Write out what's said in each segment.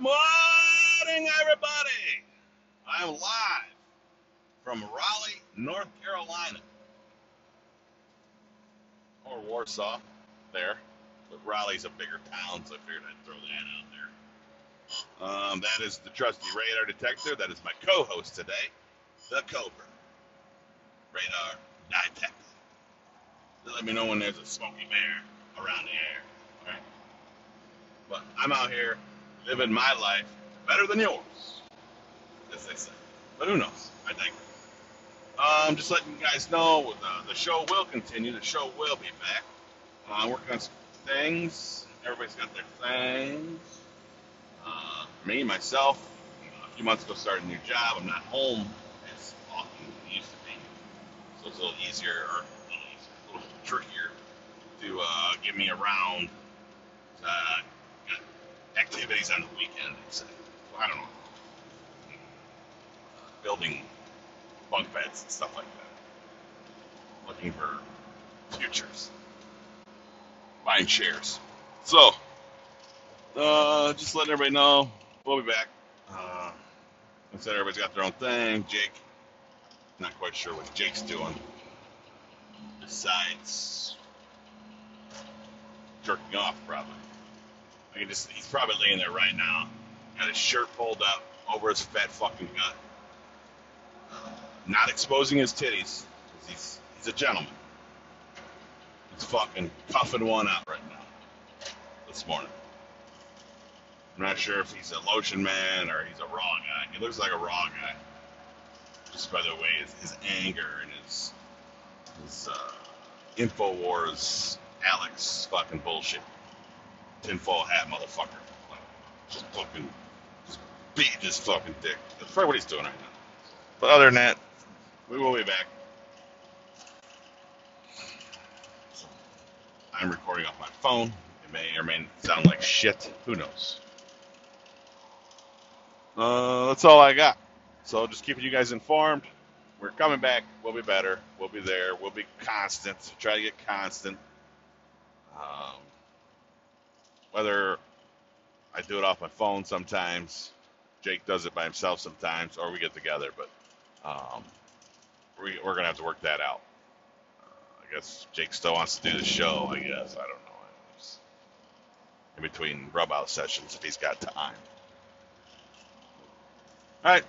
Good morning, everybody. I'm live from Raleigh, North Carolina, or Warsaw, there. But Raleigh's a bigger town, so I figured I'd throw that out there. That is the trusty radar detector. That is my co-host today, the Cobra Radar Detector. Just let me know when there's a smoky bear around the air. All right. But I'm out here living my life better than yours, as they say. But who knows? I digress. Just letting you guys know the show will continue. The show will be back. Working on some things. Everybody's got their things. Me, myself, a few months ago started a new job. I'm not home as often as it used to be. So it's a little easier, or a little trickier to get me around. Activities on the weekend, except, I don't know, building bunk beds and stuff like that, looking for futures, buying shares. So, just letting everybody know, we'll be back. I said everybody's got their own thing. Jake, not quite sure what Jake's doing, besides jerking off, probably. I can just, he's probably laying there right now, got his shirt pulled up over his fat fucking gut, not exposing his titties, because he's a gentleman. He's fucking puffing one out right now, this morning. I'm not sure if he's a lotion man or he's a raw guy. He looks like a raw guy, just by the way his anger and his InfoWars Alex fucking bullshit. Tinfoil hat motherfucker. Like, just beat this fucking dick. That's probably what he's doing right now. But other than that, we will be back. So, I'm recording off my phone. It may or may sound like shit. Who knows? That's all I got. So just keeping you guys informed. We're coming back. We'll be better. We'll be there. We'll be constant. Try to get constant. Whether I do it off my phone sometimes, Jake does it by himself sometimes, or we get together, but we're going to have to work that out. I guess Jake still wants to do the show, I guess. I don't know. It's in between rub-out sessions, if he's got time. All right.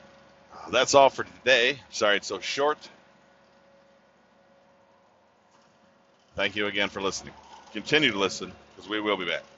That's all for today. Sorry it's so short. Thank you again for listening. Continue to listen, because we will be back.